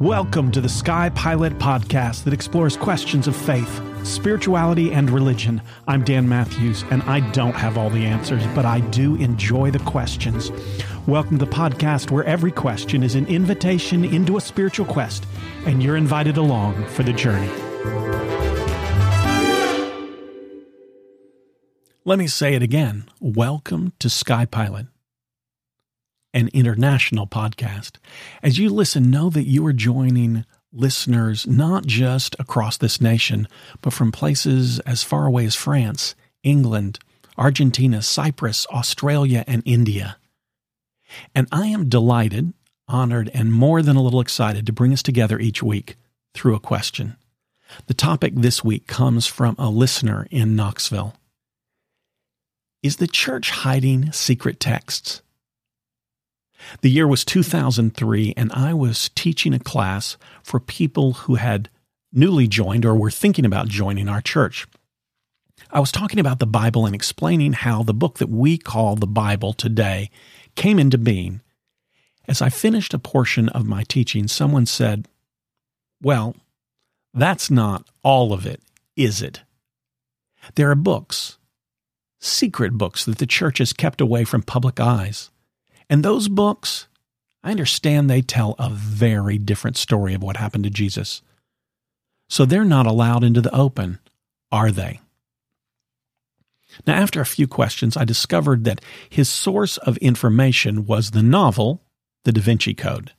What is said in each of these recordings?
Welcome to the Sky Pilot Podcast that explores questions of faith, spirituality, and religion. I'm Dan Matthews, and I don't have all the answers, but I do enjoy the questions. Welcome to the podcast where every question is an invitation into a spiritual quest, and you're invited along for the journey. Let me say it again. Welcome to Sky Pilot, an international podcast. As you listen, know that you are joining listeners not just across this nation, but from places as far away as France, England, Argentina, Cyprus, Australia, and India. And I am delighted, honored, and more than a little excited to bring us together each week through a question. The topic this week comes from a listener in Knoxville. Is the church hiding secret texts? The year was 2003, and I was teaching a class for people who had newly joined or were thinking about joining our church. I was talking about the Bible and explaining how the book that we call the Bible today came into being. As I finished a portion of my teaching, someone said, "Well, that's not all of it, is it? There are books, secret books that the church has kept away from public eyes. And those books, I understand they tell a very different story of what happened to Jesus. So they're not allowed into the open, are they?" Now, after a few questions, I discovered that his source of information was the novel, The Da Vinci Code.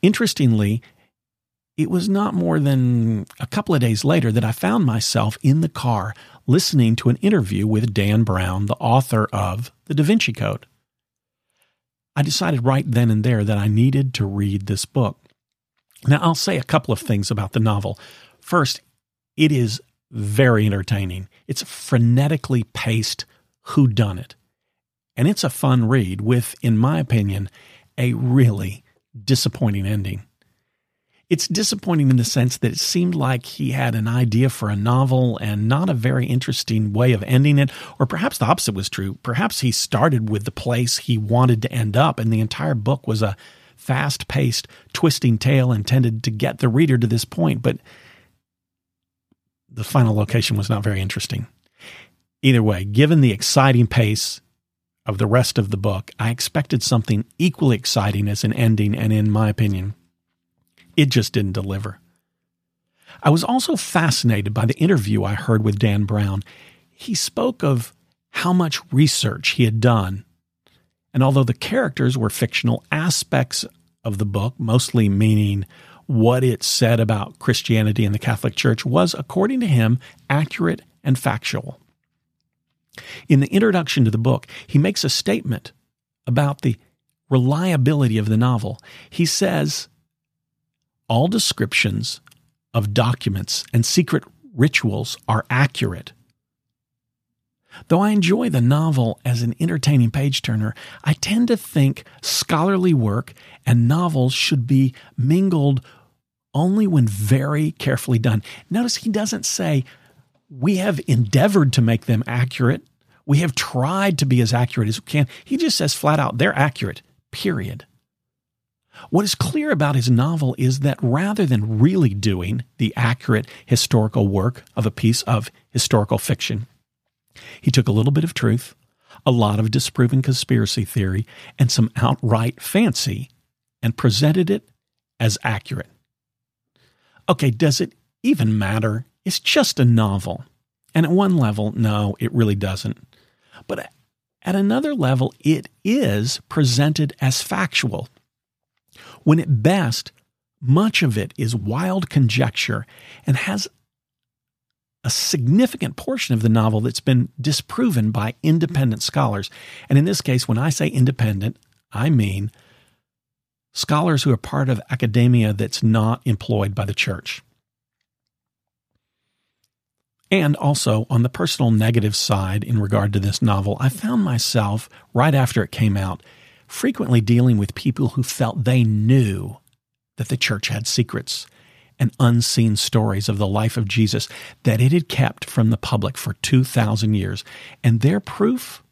Interestingly, it was not more than a couple of days later that I found myself in the car listening to an interview with Dan Brown, the author of The Da Vinci Code. I decided right then and there that I needed to read this book. Now, I'll say a couple of things about the novel. First, it is very entertaining. It's a frenetically paced whodunit. And it's a fun read with, in my opinion, a really disappointing ending. It's disappointing in the sense that it seemed like he had an idea for a novel and not a very interesting way of ending it, or perhaps the opposite was true. Perhaps he started with the place he wanted to end up, and the entire book was a fast-paced, twisting tale intended to get the reader to this point, but the final location was not very interesting. Either way, given the exciting pace of the rest of the book, I expected something equally exciting as an ending, and in my opinion, it just didn't deliver. I was also fascinated by the interview I heard with Dan Brown. He spoke of how much research he had done. And although the characters were fictional, aspects of the book, mostly meaning what it said about Christianity and the Catholic Church, was, according to him, accurate and factual. In the introduction to the book, he makes a statement about the reliability of the novel. He says, "All descriptions of documents and secret rituals are accurate. Though I enjoy the novel as an entertaining page-turner, I tend to think scholarly work and novels should be mingled only when very carefully done." Notice he doesn't say, "We have endeavored to make them accurate. We have tried to be as accurate as we can." He just says flat out, "They're accurate, period." What is clear about his novel is that rather than really doing the accurate historical work of a piece of historical fiction, he took a little bit of truth, a lot of disproven conspiracy theory, and some outright fancy, and presented it as accurate. Okay, does it even matter? It's just a novel. And at one level, no, it really doesn't. But at another level, it is presented as factual. When at best, much of it is wild conjecture and has a significant portion of the novel that's been disproven by independent scholars. And in this case, when I say independent, I mean scholars who are part of academia that's not employed by the church. And also, on the personal negative side in regard to this novel, I found myself, right after it came out, frequently dealing with people who felt they knew that the church had secrets and unseen stories of the life of Jesus that it had kept from the public for 2,000 years. And their proof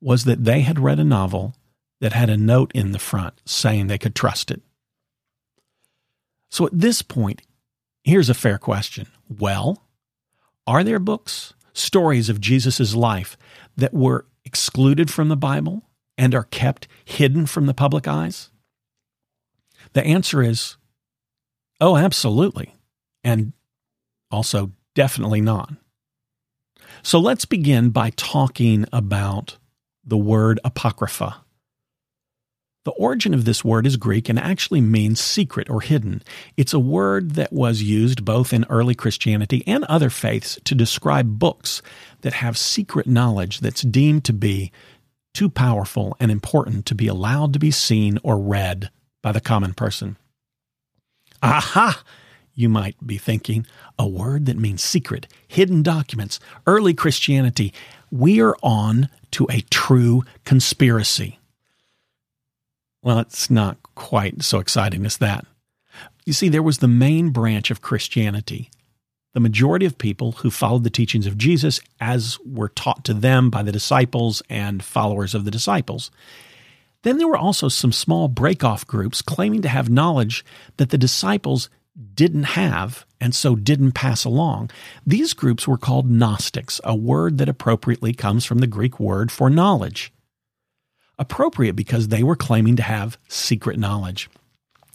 was that they had read a novel that had a note in the front saying they could trust it. So at this point, here's a fair question. Well, are there books, stories of Jesus' life that were excluded from the Bible and are kept hidden from the public eyes? The answer is, oh, absolutely, and also definitely not. So let's begin by talking about the word Apocrypha. The origin of this word is Greek and actually means secret or hidden. It's a word that was used both in early Christianity and other faiths to describe books that have secret knowledge that's deemed to be too powerful and important to be allowed to be seen or read by the common person. Aha! You might be thinking, a word that means secret, hidden documents, early Christianity. We are on to a true conspiracy. Well, it's not quite so exciting as that. You see, there was the main branch of Christianity. The majority of people who followed the teachings of Jesus as were taught to them by the disciples and followers of the disciples. Then there were also some small break-off groups claiming to have knowledge that the disciples didn't have and so didn't pass along. These groups were called Gnostics, a word that appropriately comes from the Greek word for knowledge. Appropriate because they were claiming to have secret knowledge.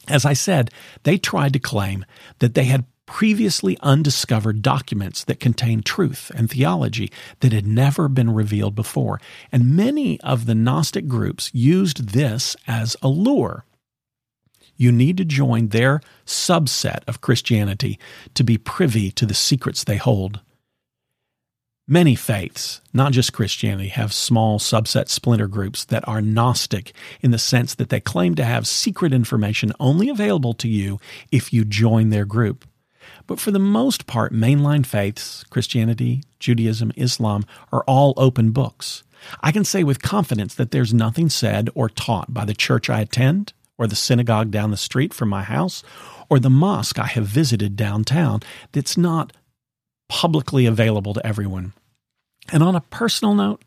As I said, they tried to claim that they had previously undiscovered documents that contained truth and theology that had never been revealed before, and many of the Gnostic groups used this as a lure. You need to join their subset of Christianity to be privy to the secrets they hold. Many faiths, not just Christianity, have small subset splinter groups that are Gnostic in the sense that they claim to have secret information only available to you if you join their group. But for the most part, mainline faiths, Christianity, Judaism, Islam, are all open books. I can say with confidence that there's nothing said or taught by the church I attend, or the synagogue down the street from my house, or the mosque I have visited downtown that's not publicly available to everyone. And on a personal note,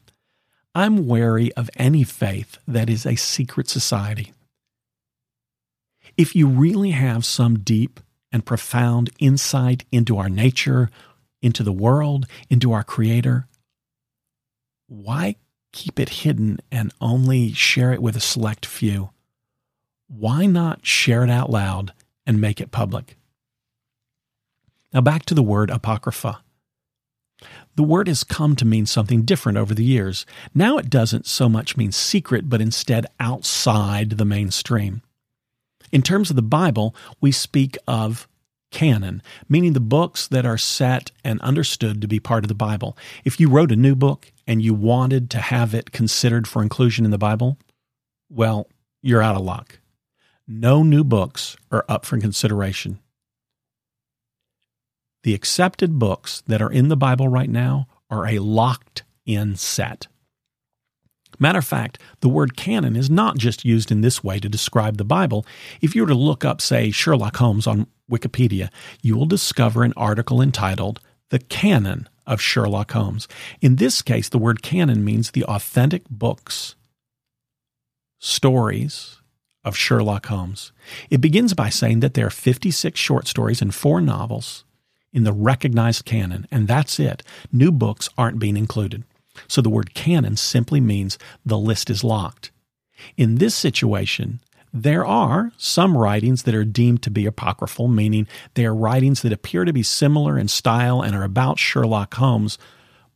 I'm wary of any faith that is a secret society. If you really have some deep and profound insight into our nature, into the world, into our Creator, why keep it hidden and only share it with a select few? Why not share it out loud and make it public? Now back to the word Apocrypha. The word has come to mean something different over the years. Now it doesn't so much mean secret, but instead outside the mainstream. In terms of the Bible, we speak of canon, meaning the books that are set and understood to be part of the Bible. If you wrote a new book and you wanted to have it considered for inclusion in the Bible, well, you're out of luck. No new books are up for consideration. The accepted books that are in the Bible right now are a locked-in set. Matter of fact, the word canon is not just used in this way to describe the Bible. If you were to look up, say, Sherlock Holmes on Wikipedia, you will discover an article entitled, "The Canon of Sherlock Holmes." In this case, the word canon means the authentic books, stories of Sherlock Holmes. It begins by saying that there are 56 short stories and 4 novels in the recognized canon, and that's it. New books aren't being included. So the word canon simply means the list is locked. In this situation, there are some writings that are deemed to be apocryphal, meaning they are writings that appear to be similar in style and are about Sherlock Holmes,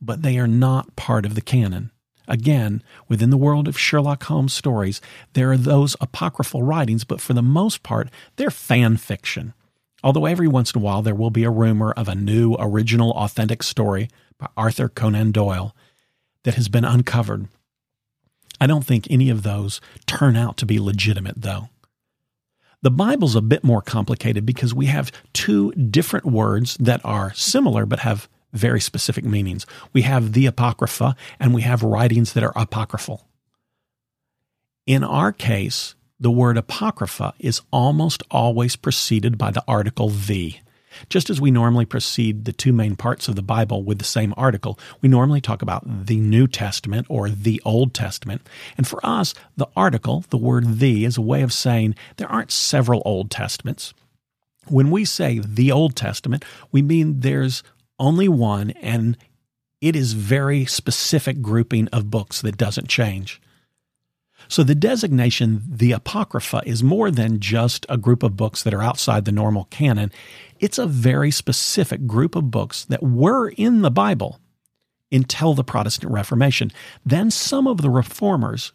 but they are not part of the canon. Again, within the world of Sherlock Holmes stories, there are those apocryphal writings, but for the most part, they're fan fiction. Although every once in a while there will be a rumor of a new, original, authentic story by Arthur Conan Doyle that has been uncovered. I don't think any of those turn out to be legitimate, though. The Bible's a bit more complicated because we have two different words that are similar but have very specific meanings. We have the Apocrypha and we have writings that are apocryphal. In our case, the word Apocrypha is almost always preceded by the article the. Just as we normally precede the two main parts of the Bible with the same article, we normally talk about the New Testament or the Old Testament. And for us, the article, the word the, is a way of saying there aren't several Old Testaments. When we say the Old Testament, we mean there's only one, and it is very specific grouping of books that doesn't change. So the designation, the Apocrypha, is more than just a group of books that are outside the normal canon. It's a very specific group of books that were in the Bible until the Protestant Reformation. Then some of the reformers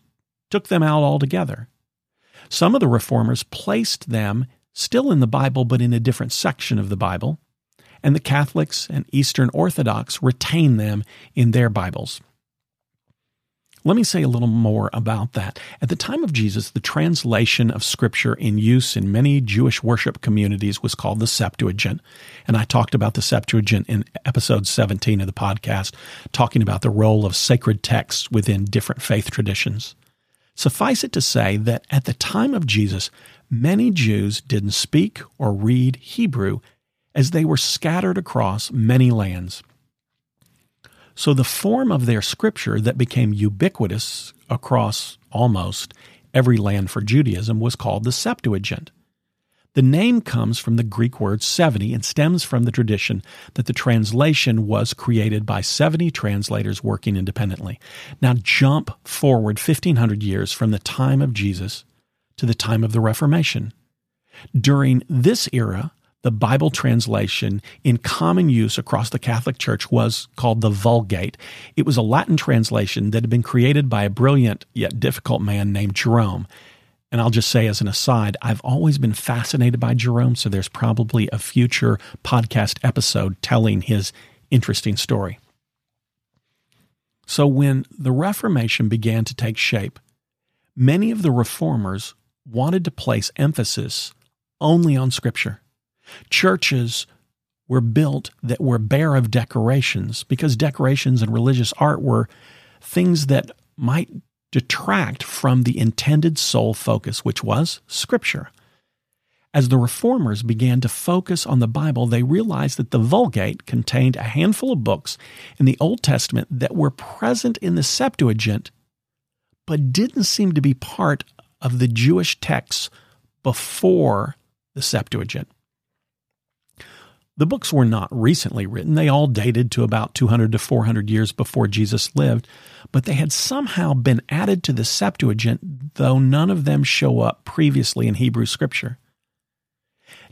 took them out altogether. Some of the reformers placed them still in the Bible, but in a different section of the Bible, and the Catholics and Eastern Orthodox retain them in their Bibles. Let me say a little more about that. At the time of Jesus, the translation of Scripture in use in many Jewish worship communities was called the Septuagint, and I talked about the Septuagint in episode 17 of the podcast, talking about the role of sacred texts within different faith traditions. Suffice it to say that at the time of Jesus, many Jews didn't speak or read Hebrew as they were scattered across many lands. So the form of their scripture that became ubiquitous across almost every land for Judaism was called the Septuagint. The name comes from the Greek word 70 and stems from the tradition that the translation was created by 70 translators working independently. Now jump forward 1,500 years from the time of Jesus to the time of the Reformation. During this era, the Bible translation in common use across the Catholic Church was called the Vulgate. It was a Latin translation that had been created by a brilliant yet difficult man named Jerome. And I'll just say as an aside, I've always been fascinated by Jerome, so there's probably a future podcast episode telling his interesting story. So when the Reformation began to take shape, many of the reformers wanted to place emphasis only on Scripture. Churches were built that were bare of decorations because decorations and religious art were things that might detract from the intended sole focus, which was Scripture. As the reformers began to focus on the Bible, they realized that the Vulgate contained a handful of books in the Old Testament that were present in the Septuagint, but didn't seem to be part of the Jewish texts before the Septuagint. The books were not recently written. They all dated to about 200 to 400 years before Jesus lived, but they had somehow been added to the Septuagint, though none of them show up previously in Hebrew Scripture.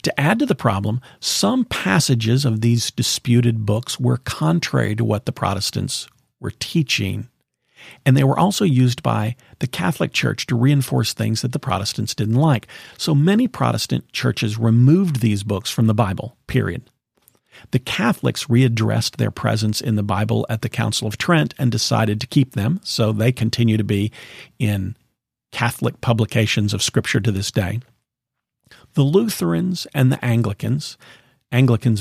To add to the problem, some passages of these disputed books were contrary to what the Protestants were teaching, and they were also used by the Catholic Church to reinforce things that the Protestants didn't like. So many Protestant churches removed these books from the Bible, period. The Catholics readdressed their presence in the Bible at the Council of Trent and decided to keep them, so they continue to be in Catholic publications of Scripture to this day. The Lutherans and the Anglicans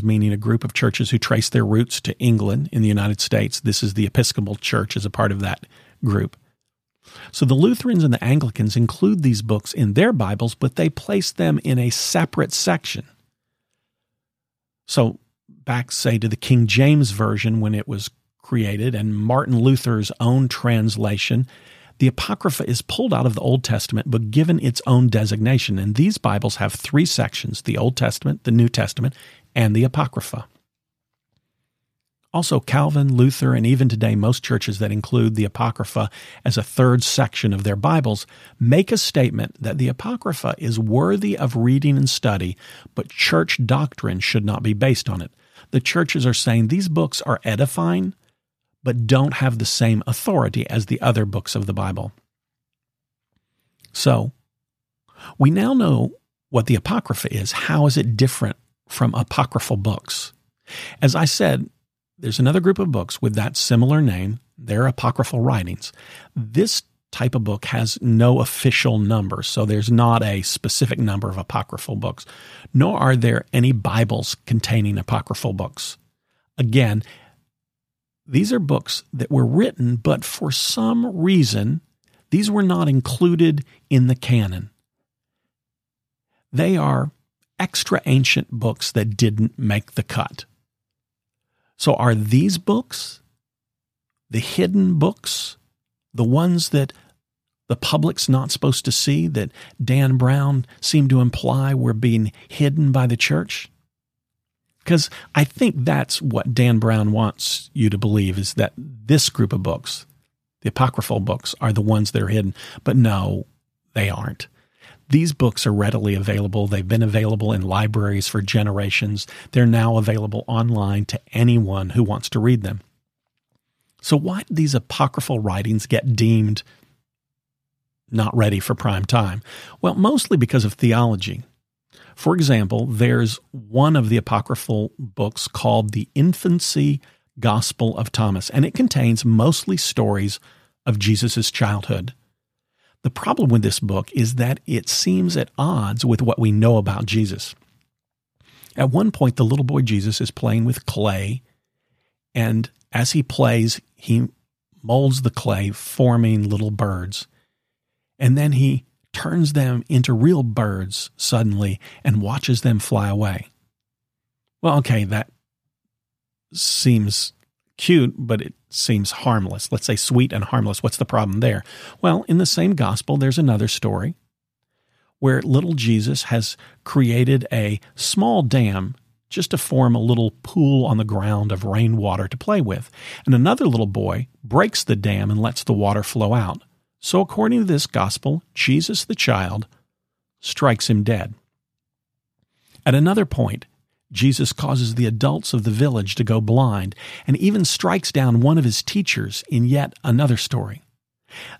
meaning a group of churches who trace their roots to England in the United States. This is the Episcopal Church as a part of that group. So the Lutherans and the Anglicans include these books in their Bibles, but they place them in a separate section. So back, say, to the King James Version when it was created and Martin Luther's own translation, the Apocrypha is pulled out of the Old Testament but given its own designation. And these Bibles have three sections, the Old Testament, the New Testament, and the Apocrypha. Also, Calvin, Luther, and even today most churches that include the Apocrypha as a third section of their Bibles make a statement that the Apocrypha is worthy of reading and study, but church doctrine should not be based on it. The churches are saying these books are edifying, but don't have the same authority as the other books of the Bible. So, we now know what the Apocrypha is. How is it different from apocryphal books? As I said, there's another group of books with that similar name. They're apocryphal writings. This type of book has no official number, so there's not a specific number of apocryphal books, nor are there any Bibles containing apocryphal books. Again, these are books that were written, but for some reason, these were not included in the canon. They are extra ancient books that didn't make the cut. So are these books the hidden books, the ones that the public's not supposed to see that Dan Brown seemed to imply were being hidden by the church? Because I think that's what Dan Brown wants you to believe, is that this group of books, the apocryphal books, are the ones that are hidden. But no, they aren't. These books are readily available. They've been available in libraries for generations. They're now available online to anyone who wants to read them. So why did these apocryphal writings get deemed not ready for prime time? Well, mostly because of theology. For example, there's one of the apocryphal books called The Infancy Gospel of Thomas, and it contains mostly stories of Jesus' childhood. The problem with this book is that it seems at odds with what we know about Jesus. At one point, the little boy Jesus is playing with clay, and as he plays, he molds the clay, forming little birds. And then he turns them into real birds suddenly and watches them fly away. Well, okay, that seems cute, but it seems harmless. Let's say sweet and harmless. What's the problem there? Well, in the same gospel, there's another story where little Jesus has created a small dam just to form a little pool on the ground of rainwater to play with. And another little boy breaks the dam and lets the water flow out. So according to this gospel, Jesus the child strikes him dead. At another point, Jesus causes the adults of the village to go blind and even strikes down one of his teachers in yet another story.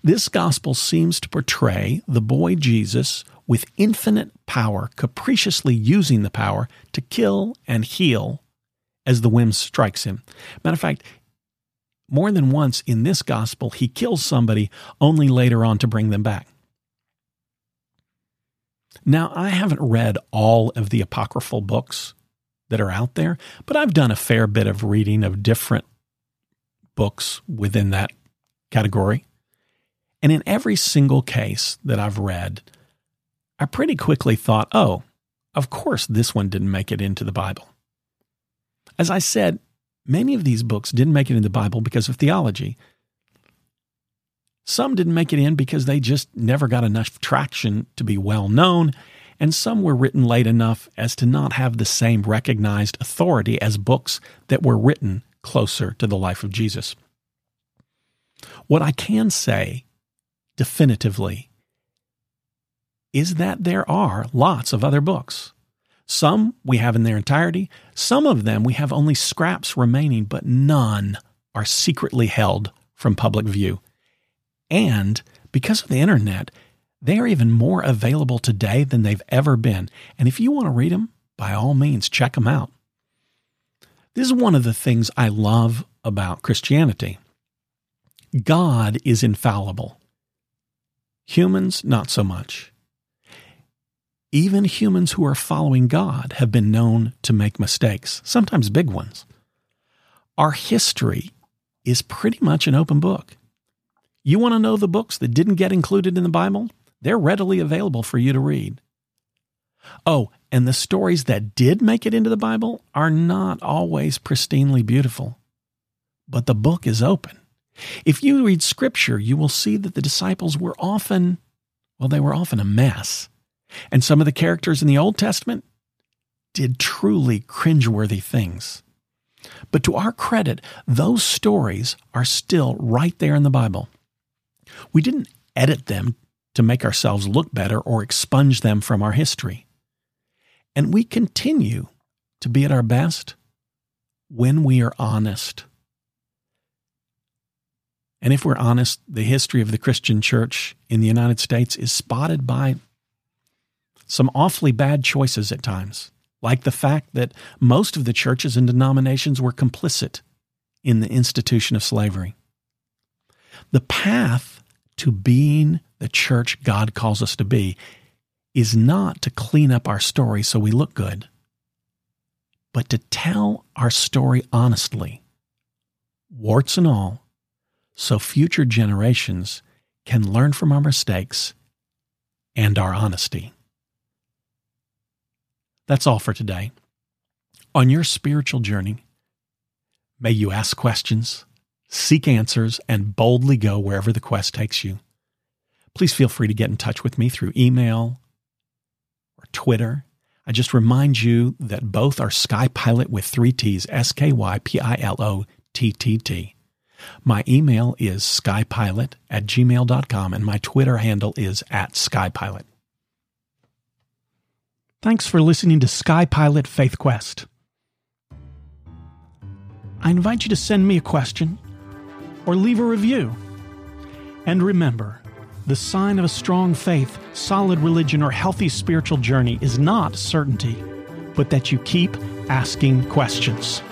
This gospel seems to portray the boy Jesus with infinite power, capriciously using the power to kill and heal as the whim strikes him. Matter of fact, more than once in this gospel, he kills somebody only later on to bring them back. Now, I haven't read all of the apocryphal books that are out there, but I've done a fair bit of reading of different books within that category. And in every single case that I've read, I pretty quickly thought, oh, of course this one didn't make it into the Bible. As I said, many of these books didn't make it in the Bible because of theology. Some didn't make it in because they just never got enough traction to be well known, and some were written late enough as to not have the same recognized authority as books that were written closer to the life of Jesus. What I can say definitively is that there are lots of other books. Some we have in their entirety. Some of them we have only scraps remaining, but none are secretly held from public view. And because of the internet, they are even more available today than they've ever been. And if you want to read them, by all means, check them out. This is one of the things I love about Christianity. God is infallible. Humans, not so much. Even humans who are following God have been known to make mistakes, sometimes big ones. Our history is pretty much an open book. You want to know the books that didn't get included in the Bible? They're readily available for you to read. Oh, and the stories that did make it into the Bible are not always pristinely beautiful, but the book is open. If you read Scripture, you will see that the disciples were often, well, they were often a mess. And some of the characters in the Old Testament did truly cringeworthy things. But to our credit, those stories are still right there in the Bible. We didn't edit them to make ourselves look better or expunge them from our history. And we continue to be at our best when we are honest. And if we're honest, the history of the Christian church in the United States is spotted by some awfully bad choices at times, like the fact that most of the churches and denominations were complicit in the institution of slavery. The path to being the church God calls us to be is not to clean up our story so we look good, but to tell our story honestly, warts and all, so future generations can learn from our mistakes and our honesty. That's all for today. On your spiritual journey, may you ask questions, seek answers, and boldly go wherever the quest takes you. please feel free to get in touch with me through email or Twitter. I just remind you that both are Skypilot with 3 T's, SkyPilottt. My email is skypilot@gmail.com, and my Twitter handle is @skypilot. Thanks for listening to Skypilot Faith Quest. I invite you to send me a question or leave a review. And remember, the sign of a strong faith, solid religion, or healthy spiritual journey is not certainty, but that you keep asking questions.